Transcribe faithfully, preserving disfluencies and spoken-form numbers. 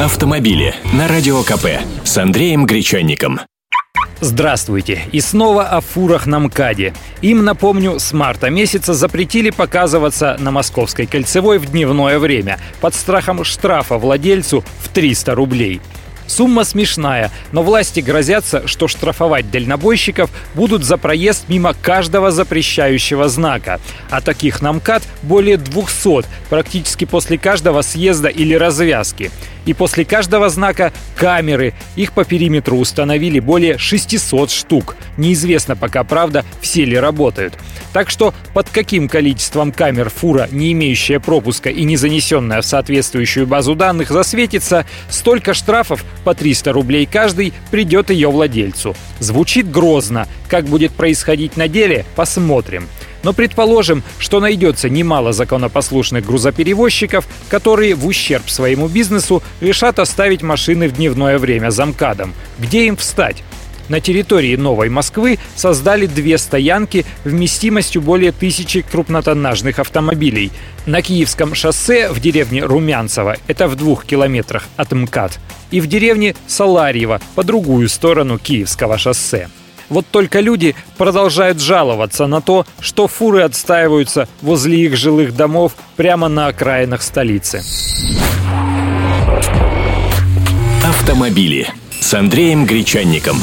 Автомобили на Радио КП с Андреем Гречанником. Здравствуйте! И снова о фурах на МКАДе. Им, напомню, с марта месяца запретили показываться на Московской кольцевой в дневное время под страхом штрафа владельцу в триста рублей. Сумма смешная, но власти грозятся, что штрафовать дальнобойщиков будут за проезд мимо каждого запрещающего знака. А таких на МКАД более двухсот, практически после каждого съезда или развязки. И после каждого знака камеры. Их по периметру установили более шестисот штук. Неизвестно пока, правда, все ли работают. Так что под каким количеством камер фура, не имеющая пропуска и не занесенная в соответствующую базу данных, засветится, столько штрафов по триста рублей каждый придет ее владельцу. Звучит грозно. Как будет происходить на деле, посмотрим. Но предположим, что найдется немало законопослушных грузоперевозчиков, которые в ущерб своему бизнесу решат оставить машины в дневное время за МКАДом. Где им встать? На территории Новой Москвы создали две стоянки вместимостью более тысячи крупнотоннажных автомобилей. На Киевском шоссе в деревне Румянцево, это в двух километрах от МКАД, и в деревне Саларьево, по другую сторону Киевского шоссе. Вот только люди продолжают жаловаться на то, что фуры отстаиваются возле их жилых домов прямо на окраинах столицы. Автомобили с Андреем Гречанником.